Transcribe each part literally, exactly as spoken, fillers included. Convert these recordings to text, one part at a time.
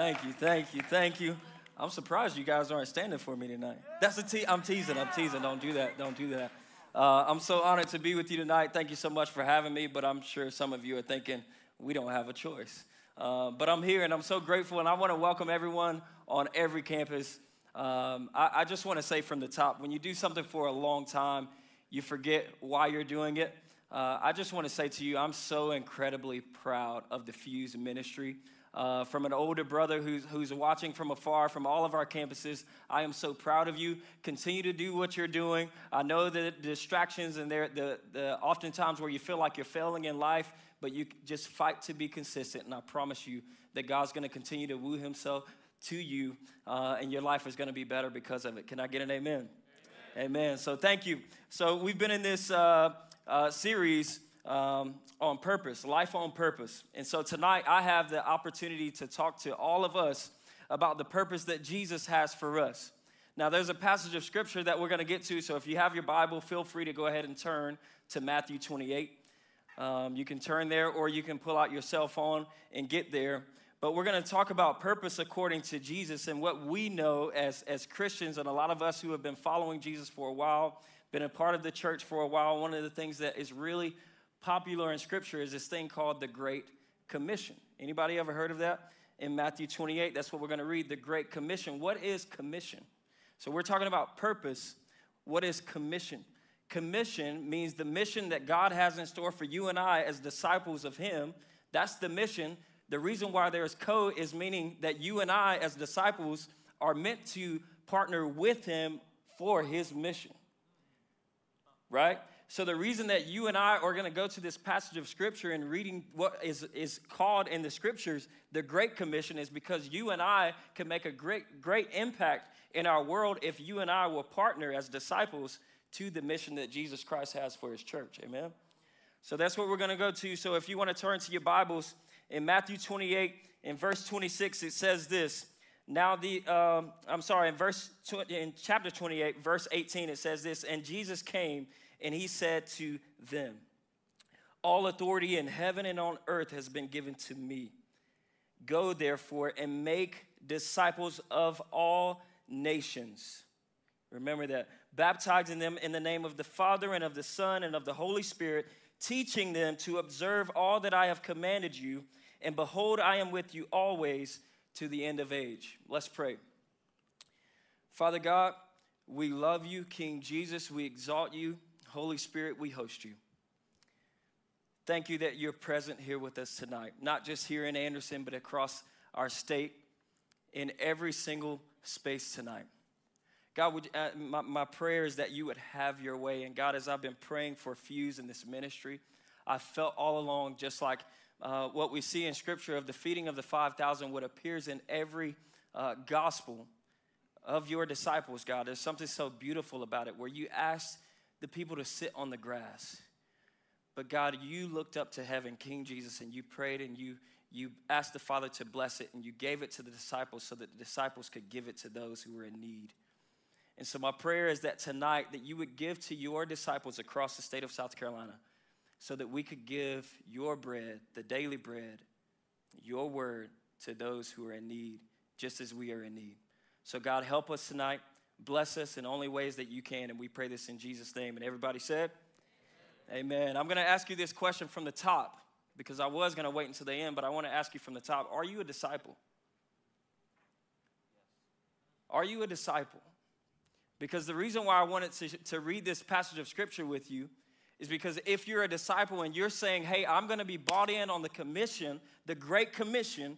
Thank you, thank you, thank you. I'm surprised you guys aren't standing for me tonight. That's a te- I'm teasing, I'm teasing. Don't do that, don't do that. Uh, I'm so honored to be with you tonight. Thank you so much for having me, but I'm sure some of you are thinking, we don't have a choice. Uh, but I'm here, and I'm so grateful, and I want to welcome everyone on every campus. Um, I, I just want to say from the top, when you do something for a long time, you forget why you're doing it. Uh, I just want to say to you, I'm so incredibly proud of the Fuse Ministry. Uh, from an older brother who's, who's watching from afar, from all of our campuses, I am so proud of you. Continue to do what you're doing. I know the distractions and the, the oftentimes where you feel like you're failing in life, but you just fight to be consistent, and I promise you that God's going to continue to woo himself to you, uh, and your life is going to be better because of it. Can I get an amen? Amen. Amen. So thank you. So we've been in this uh, uh, series Um, on purpose, life on purpose. And so tonight I have the opportunity to talk to all of us about the purpose that Jesus has for us. Now there's a passage of scripture that we're going to get to, so if you have your Bible, feel free to go ahead and turn to Matthew twenty-eight. Um, you can turn there or you can pull out your cell phone and get there. But we're going to talk about purpose according to Jesus and what we know as, as Christians, and a lot of us who have been following Jesus for a while, been a part of the church for a while. One of the things that is really popular in scripture is this thing called the Great Commission. Anybody ever heard of that? In Matthew twenty-eight, that's what we're going to read, the Great Commission. What is commission? So we're talking about purpose. What is commission? Commission means the mission that God has in store for you and I as disciples of him. That's the mission. The reason why there's co is meaning that you and I as disciples are meant to partner with him for his mission, right? So the reason that you and I are going to go to this passage of Scripture and reading what is, is called in the Scriptures the Great Commission is because you and I can make a great, great impact in our world if you and I will partner as disciples to the mission that Jesus Christ has for his church. Amen? So that's what we're going to go to. So if you want to turn to your Bibles, in Matthew twenty-eight, in verse twenty-six, it says this. Now the, um, I'm sorry, in, verse, in chapter twenty-eight, verse eighteen, it says this, and Jesus came and he said to them, all authority in heaven and on earth has been given to me. Go, therefore, and make disciples of all nations. Remember that. Baptizing them in the name of the Father and of the Son and of the Holy Spirit, teaching them to observe all that I have commanded you. And behold, I am with you always to the end of age. Let's pray. Father God, we love you. King Jesus, we exalt you. Holy Spirit, we host you. Thank you that you're present here with us tonight, not just here in Anderson, but across our state, in every single space tonight. God, would, uh, my, my prayer is that you would have your way. And God, as I've been praying for Fuse in this ministry, I felt all along just like uh, what we see in Scripture of the feeding of the five thousand, what appears in every uh, gospel of your disciples, God. There's something so beautiful about it where you asked the people to sit on the grass. But God, you looked up to heaven, King Jesus, and you prayed and you, you asked the Father to bless it, and you gave it to the disciples so that the disciples could give it to those who were in need. And so my prayer is that tonight that you would give to your disciples across the state of South Carolina so that we could give your bread, the daily bread, your word to those who are in need, just as we are in need. So God, help us tonight. Bless us in only ways that you can, and we pray this in Jesus' name. And everybody said, amen. Amen. I'm going to ask you this question from the top because I was going to wait until the end, but I want to ask you from the top. Are you a disciple? Are you a disciple? Because the reason why I wanted to, to read this passage of Scripture with you is because if you're a disciple and you're saying, hey, I'm going to be bought in on the commission, the Great Commission,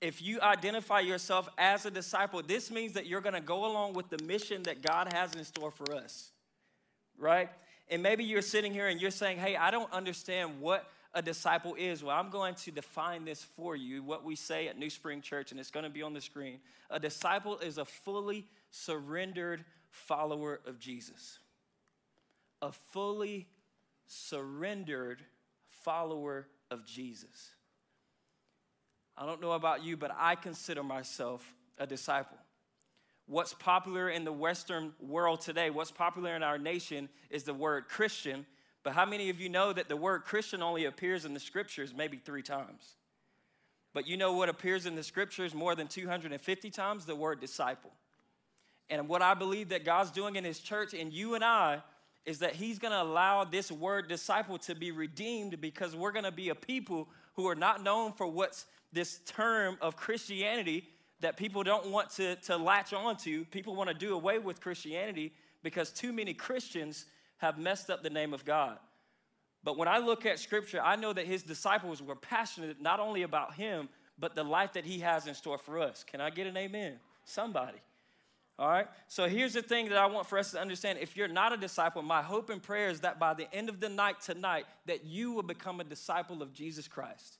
if you identify yourself as a disciple, this means that you're going to go along with the mission that God has in store for us, right? And maybe you're sitting here and you're saying, hey, I don't understand what a disciple is. Well, I'm going to define this for you, what we say at New Spring Church, and it's going to be on the screen. A disciple is a fully surrendered follower of Jesus. A fully surrendered follower of Jesus. I don't know about you, but I consider myself a disciple. What's popular in the Western world today, what's popular in our nation is the word Christian, but how many of you know that the word Christian only appears in the Scriptures maybe three times? But you know what appears in the scriptures more than two hundred fifty times? The word disciple. And what I believe that God's doing in his church and you and I is that he's going to allow this word disciple to be redeemed, because we're going to be a people who are not known for what's this term of Christianity that people don't want to, to latch onto. People want to do away with Christianity because too many Christians have messed up the name of God. But when I look at scripture, I know that his disciples were passionate not only about him, but the life that he has in store for us. Can I get an amen? Somebody. All right. So here's the thing that I want for us to understand. If you're not a disciple, my hope and prayer is that by the end of the night tonight, that you will become a disciple of Jesus Christ.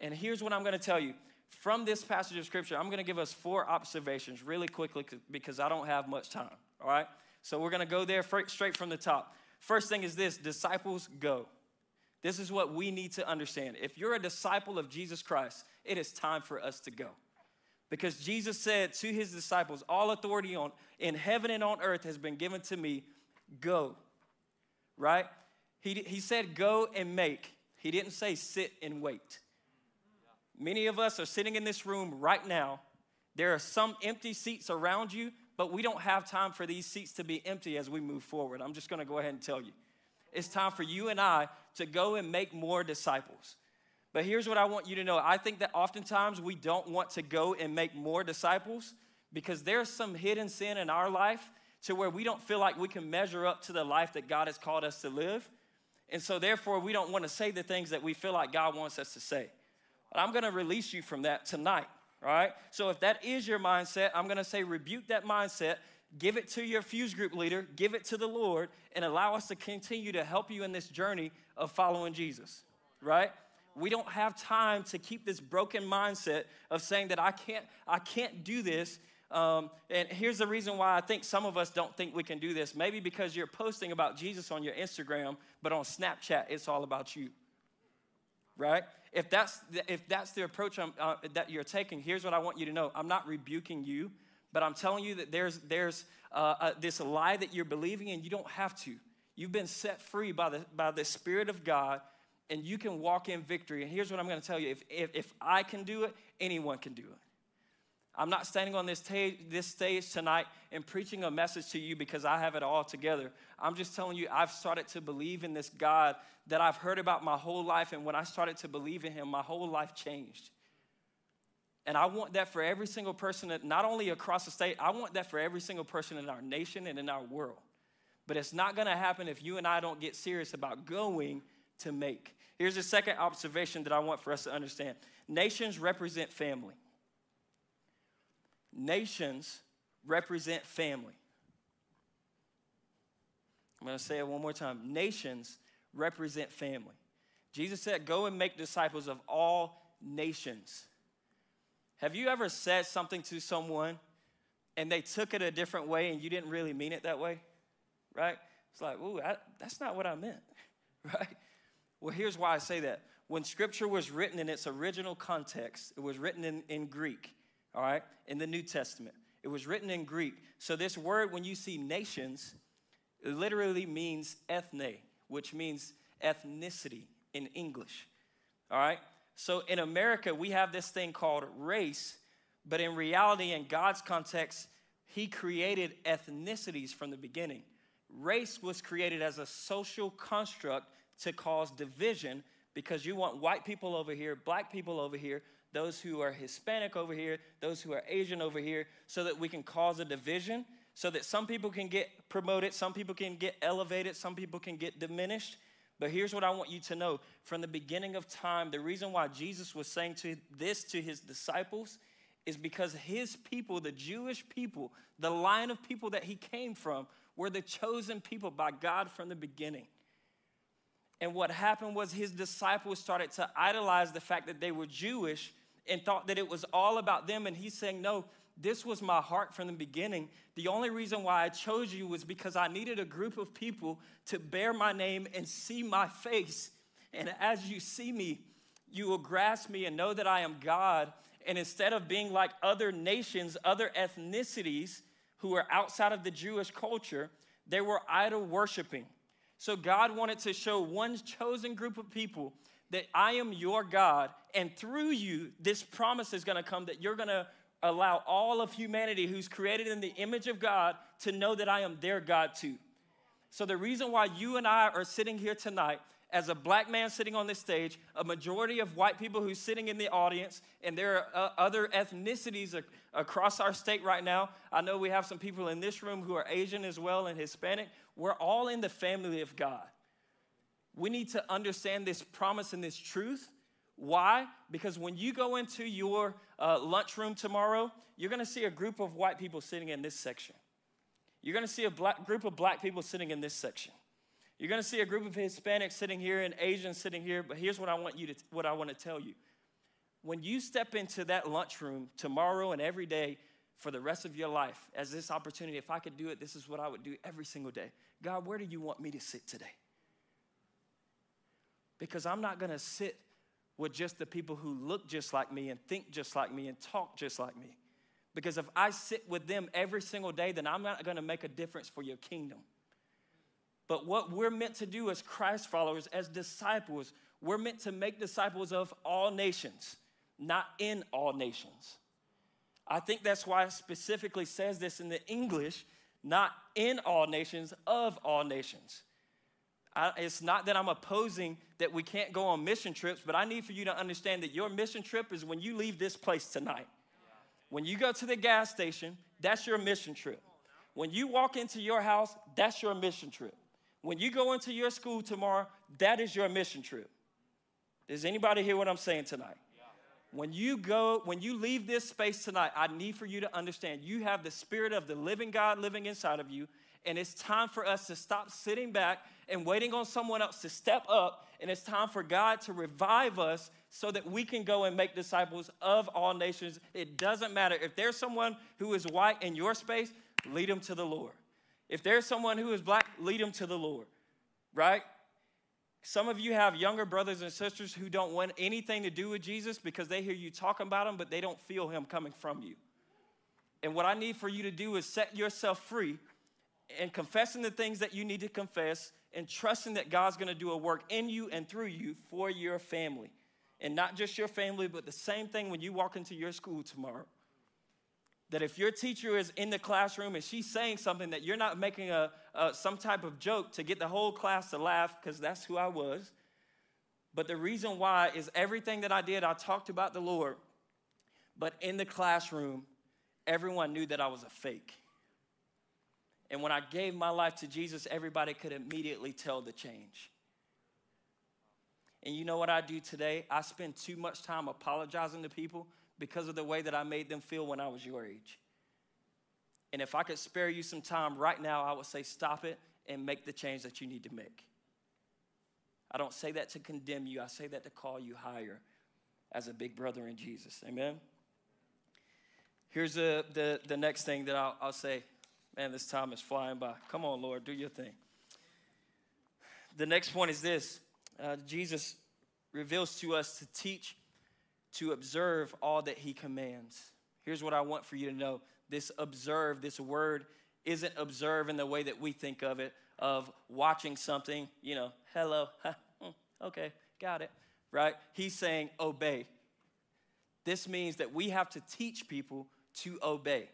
And here's what I'm going to tell you. From this passage of scripture, I'm going to give us four observations really quickly because I don't have much time. All right. So we're going to go there straight from the top. First thing is this: disciples go. This is what we need to understand. If you're a disciple of Jesus Christ, it is time for us to go. Because Jesus said to his disciples, all authority on, in heaven and on earth has been given to me. Go. Right? He, he said go and make. He didn't say sit and wait. Many of us are sitting in this room right now. There are some empty seats around you, but we don't have time for these seats to be empty as we move forward. I'm just going to go ahead and tell you. It's time for you and I to go and make more disciples. But here's what I want you to know. I think that oftentimes we don't want to go and make more disciples because there's some hidden sin in our life to where we don't feel like we can measure up to the life that God has called us to live. And so therefore, we don't want to say the things that we feel like God wants us to say. But I'm going to release you from that tonight. All right, so if that is your mindset, I'm going to say rebuke that mindset, give it to your Fuse group leader, give it to the Lord, and allow us to continue to help you in this journey of following Jesus, right? We don't have time to keep this broken mindset of saying that I can't, I can't do this. Um, and here's the reason why I think some of us don't think we can do this. Maybe because you're posting about Jesus on your Instagram, but on Snapchat, it's all about you, right? If that's, if that's the approach I'm, uh, that you're taking, here's what I want you to know. I'm not rebuking you, but I'm telling you that there's, there's uh, uh, this lie that you're believing, and you don't have to. You've been set free by the, by the Spirit of God, and you can walk in victory. And here's what I'm going to tell you. If, if, if I can do it, anyone can do it. I'm not standing on this, ta- this stage tonight and preaching a message to you because I have it all together. I'm just telling you, I've started to believe in this God that I've heard about my whole life. And when I started to believe in him, my whole life changed. And I want that for every single person, that not only across the state, I want that for every single person in our nation and in our world. But it's not going to happen if you and I don't get serious about going to make. Here's the second observation that I want for us to understand. Nations represent family. Nations represent family. I'm going to say it one more time. Nations represent family. Jesus said, go and make disciples of all nations. Have you ever said something to someone and they took it a different way and you didn't really mean it that way? Right? It's like, ooh, I, that's not what I meant. Right? Well, here's why I say that. When scripture was written in its original context, it was written in, in Greek. All right, in the New Testament. It was written in Greek. So this word, when you see nations, it literally means ethne, which means ethnicity in English. All right, so in America, we have this thing called race, but in reality, in God's context, he created ethnicities from the beginning. Race was created as a social construct to cause division because you want white people over here, black people over here, those who are Hispanic over here, those who are Asian over here, so that we can cause a division, so that some people can get promoted, some people can get elevated, some people can get diminished. But here's what I want you to know. From the beginning of time, the reason why Jesus was saying to this to his disciples is because his people, the Jewish people, the line of people that he came from, were the chosen people by God from the beginning. And what happened was his disciples started to idolize the fact that they were Jewish and thought that it was all about them. And he's saying, no, this was my heart from the beginning. The only reason why I chose you was because I needed a group of people to bear my name and see my face. And as you see me, you will grasp me and know that I am God. And instead of being like other nations, other ethnicities who are outside of the Jewish culture, they were idol worshiping. So God wanted to show one chosen group of people that I am your God, and through you, this promise is going to come that you're going to allow all of humanity who's created in the image of God to know that I am their God too. So the reason why you and I are sitting here tonight, as a black man sitting on this stage, a majority of white people who's sitting in the audience, and there are other ethnicities across our state right now. I know we have some people in this room who are Asian as well and Hispanic. We're all in the family of God. We need to understand this promise and this truth. Why? Because when you go into your uh, lunchroom tomorrow, you're going to see a group of white people sitting in this section. You're going to see a black group of black people sitting in this section. You're going to see a group of Hispanics sitting here and Asians sitting here, but here's what I want you to what I want to tell you. When you step into that lunchroom tomorrow and every day for the rest of your life as this opportunity, if I could do it, this is what I would do every single day. God, where do you want me to sit today? Because I'm not going to sit with just the people who look just like me and think just like me and talk just like me. Because if I sit with them every single day, then I'm not going to make a difference for your kingdom. But what we're meant to do as Christ followers, as disciples, we're meant to make disciples of all nations, not in all nations. I think that's why it specifically says this in the English, not in all nations, of all nations. I, it's not that I'm opposing that we can't go on mission trips, but I need for you to understand that your mission trip is when you leave this place tonight. When you go to the gas station, that's your mission trip. When you walk into your house, that's your mission trip. When you go into your school tomorrow, that is your mission trip. Does anybody hear what I'm saying tonight? Yeah. When you go, when you leave this space tonight, I need for you to understand you have the Spirit of the living God living inside of you, and it's time for us to stop sitting back and waiting on someone else to step up, and it's time for God to revive us so that we can go and make disciples of all nations. It doesn't matter. If there's someone who is white in your space, lead them to the Lord. If there's someone who is black, lead them to the Lord, right? Some of you have younger brothers and sisters who don't want anything to do with Jesus because they hear you talking about him, but they don't feel him coming from you. And what I need for you to do is set yourself free and confessing the things that you need to confess and trusting that God's going to do a work in you and through you for your family. And not just your family, but the same thing when you walk into your school tomorrow. That if your teacher is in the classroom and she's saying something, that you're not making a, a some type of joke to get the whole class to laugh, because that's who I was. But the reason why is everything that I did, I talked about the Lord. But in the classroom, everyone knew that I was a fake. And when I gave my life to Jesus, everybody could immediately tell the change. And you know what I do today? I spend too much time apologizing to people because of the way that I made them feel when I was your age. And if I could spare you some time right now, I would say stop it and make the change that you need to make. I don't say that to condemn you. I say that to call you higher as a big brother in Jesus. Amen? Here's the, the, the next thing that I'll, I'll say. Man, this time is flying by. Come on, Lord, do your thing. The next point is this. Uh, Jesus reveals to us to teach, to observe all that he commands. Here's what I want for you to know. This observe, this word, isn't observe in the way that we think of it, of watching something, you know, hello, okay, got it, right? He's saying obey. This means that we have to teach people to obey.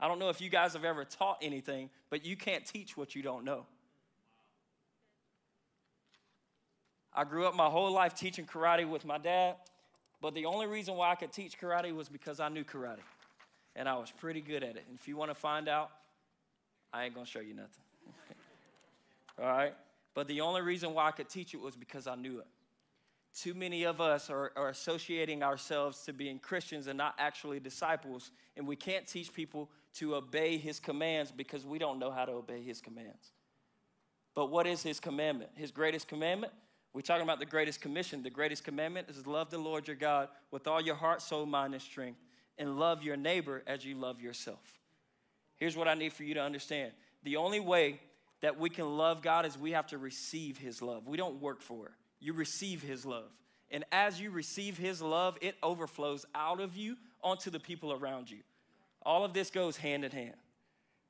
I don't know if you guys have ever taught anything, but you can't teach what you don't know. I grew up my whole life teaching karate with my dad. But the only reason why I could teach karate was because I knew karate, and I was pretty good at it. And if you want to find out, I ain't going to show you nothing, all right? But the only reason why I could teach it was because I knew it. Too many of us are, are associating ourselves to being Christians and not actually disciples, and we can't teach people to obey his commands because we don't know how to obey his commands. But what is his commandment? His greatest commandment? We're talking about the greatest commission. The greatest commandment is love the Lord your God with all your heart, soul, mind, and strength, and love your neighbor as you love yourself. Here's what I need for you to understand. The only way that we can love God is we have to receive his love. We don't work for it. You receive his love. And as you receive his love, it overflows out of you onto the people around you. All of this goes hand in hand,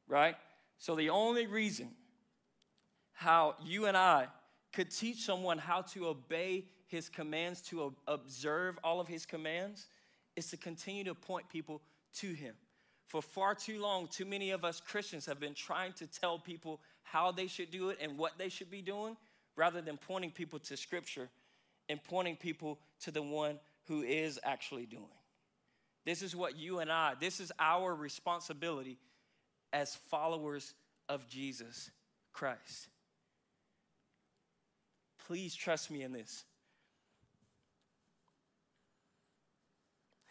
right? So the only reason how you and I could teach someone how to obey his commands, to observe all of his commands, is to continue to point people to him. For far too long, too many of us Christians have been trying to tell people how they should do it and what they should be doing, rather than pointing people to Scripture and pointing people to the one who is actually doing. This is what you and I, this is our responsibility as followers of Jesus Christ. Please trust me in this.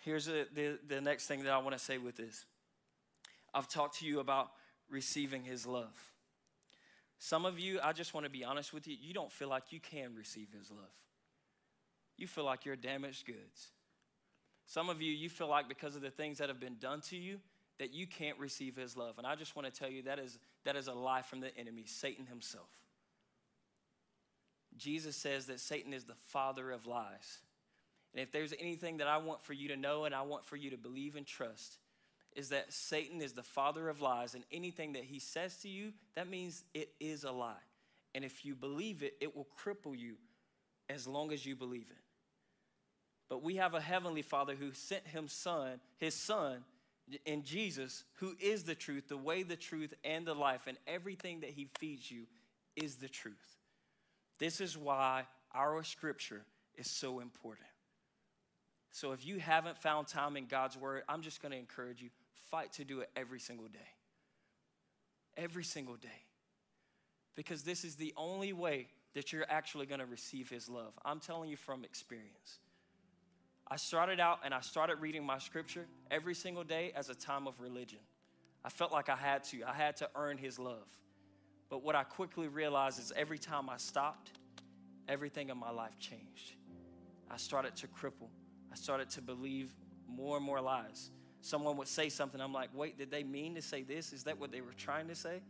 Here's a, the, the next thing that I want to say with this. I've talked to you about receiving his love. Some of you, I just want to be honest with you, you don't feel like you can receive his love. You feel like you're damaged goods. Some of you, you feel like because of the things that have been done to you, that you can't receive his love. And I just want to tell you that is, that is a lie from the enemy, Satan himself. Jesus says that Satan is the father of lies. And if there's anything that I want for you to know and I want for you to believe and trust, is that Satan is the father of lies, and anything that he says to you, that means it is a lie. And if you believe it, it will cripple you as long as you believe it. But we have a heavenly Father who sent him son, his son in Jesus, who is the truth, the way, the truth, and the life, and everything that he feeds you is the truth. This is why our scripture is so important. So if you haven't found time in God's word, I'm just going to encourage you, fight to do it every single day. Every single day. Because this is the only way that you're actually going to receive his love. I'm telling you from experience. I started out and I started reading my scripture every single day as a time of religion. I felt like I had to. I had to earn his love. But what I quickly realized is every time I stopped, everything in my life changed. I started to cripple. I started to believe more and more lies. Someone would say something. I'm like, wait, did they mean to say this? Is that what they were trying to say?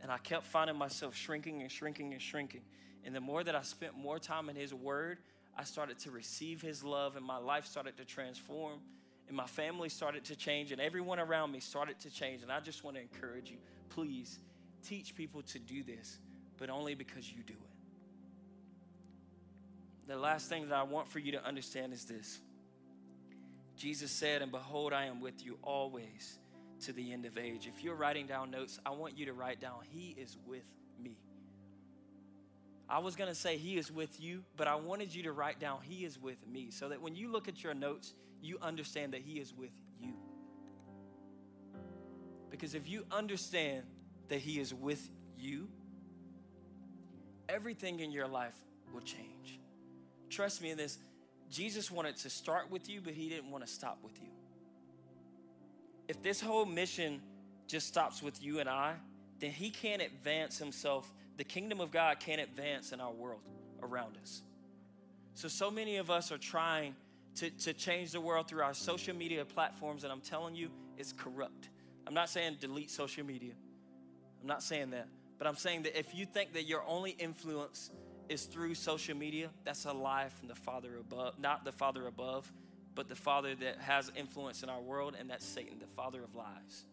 And I kept finding myself shrinking and shrinking and shrinking. And the more that I spent more time in his word, I started to receive his love, and my life started to transform, and my family started to change, and everyone around me started to change. And I just want to encourage you, please teach people to do this, but only because you do it. The last thing that I want for you to understand is this. Jesus said, and behold, I am with you always to the end of age. If you're writing down notes, I want you to write down, he is with me. I was going to say he is with you, but I wanted you to write down, he is with me, so that when you look at your notes, you understand that he is with you. Because if you understand that he is with you, everything in your life will change. Trust me in this. Jesus wanted to start with you, but he didn't want to stop with you. If this whole mission just stops with you and I, then he can't advance himself. The kingdom of God can't advance in our world around us. So, so many of us are trying to, to change the world through our social media platforms, and I'm telling you, it's corrupt. I'm not saying delete social media. I'm not saying that. But I'm saying that if you think that your only influence is through social media, that's a lie from the Father above, not the Father above, but the Father that has influence in our world, and that's Satan, the father of lies.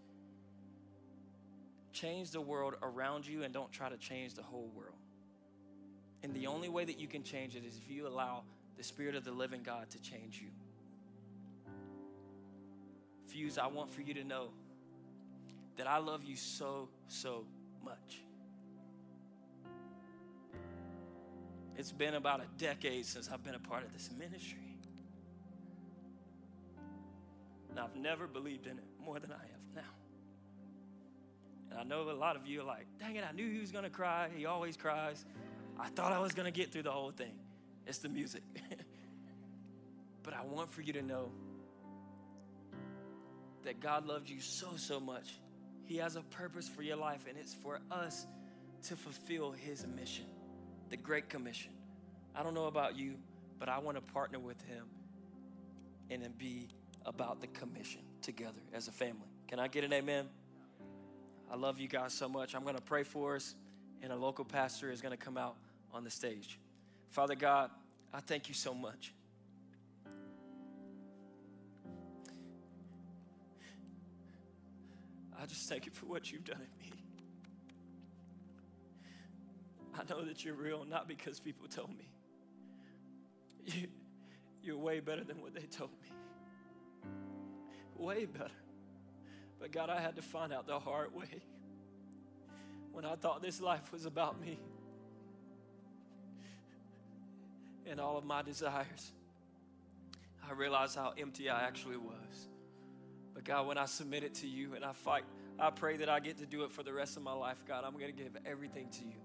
Change the world around you and don't try to change the whole world. And the only way that you can change it is if you allow the Spirit of the living God to change you. Fuse, I want for you to know that I love you so, so much. It's been about a decade since I've been a part of this ministry. And I've never believed in it more than I have now. And I know a lot of you are like, dang it, I knew he was going to cry. He always cries. I thought I was going to get through the whole thing. It's the music. But I want for you to know that God loves you so, so much. He has a purpose for your life, and it's for us to fulfill his mission. The Great Commission. I don't know about you, but I want to partner with him and then be about the commission together as a family. Can I get an amen? I love you guys so much. I'm going to pray for us, and a local pastor is going to come out on the stage. Father God, I thank you so much. I just thank you for what you've done in me. I know that you're real, not because people told me, you, you're way better than what they told me. Way better. But God, I had to find out the hard way. When I thought this life was about me and all of my desires, I realized how empty I actually was. But God, when I submit it to you and I fight, I pray that I get to do it for the rest of my life, God. I'm going to give everything to you.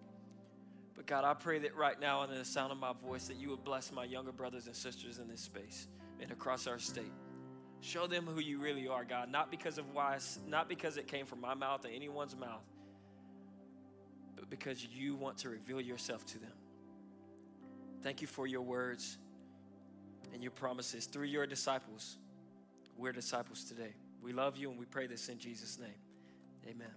But God, I pray that right now under the sound of my voice that you would bless my younger brothers and sisters in this space and across our state. Show them who you really are, God, not because of why, not because it came from my mouth or anyone's mouth, but because you want to reveal yourself to them. Thank you for your words and your promises. Through your disciples, we're disciples today. We love you and we pray this in Jesus' name. Amen.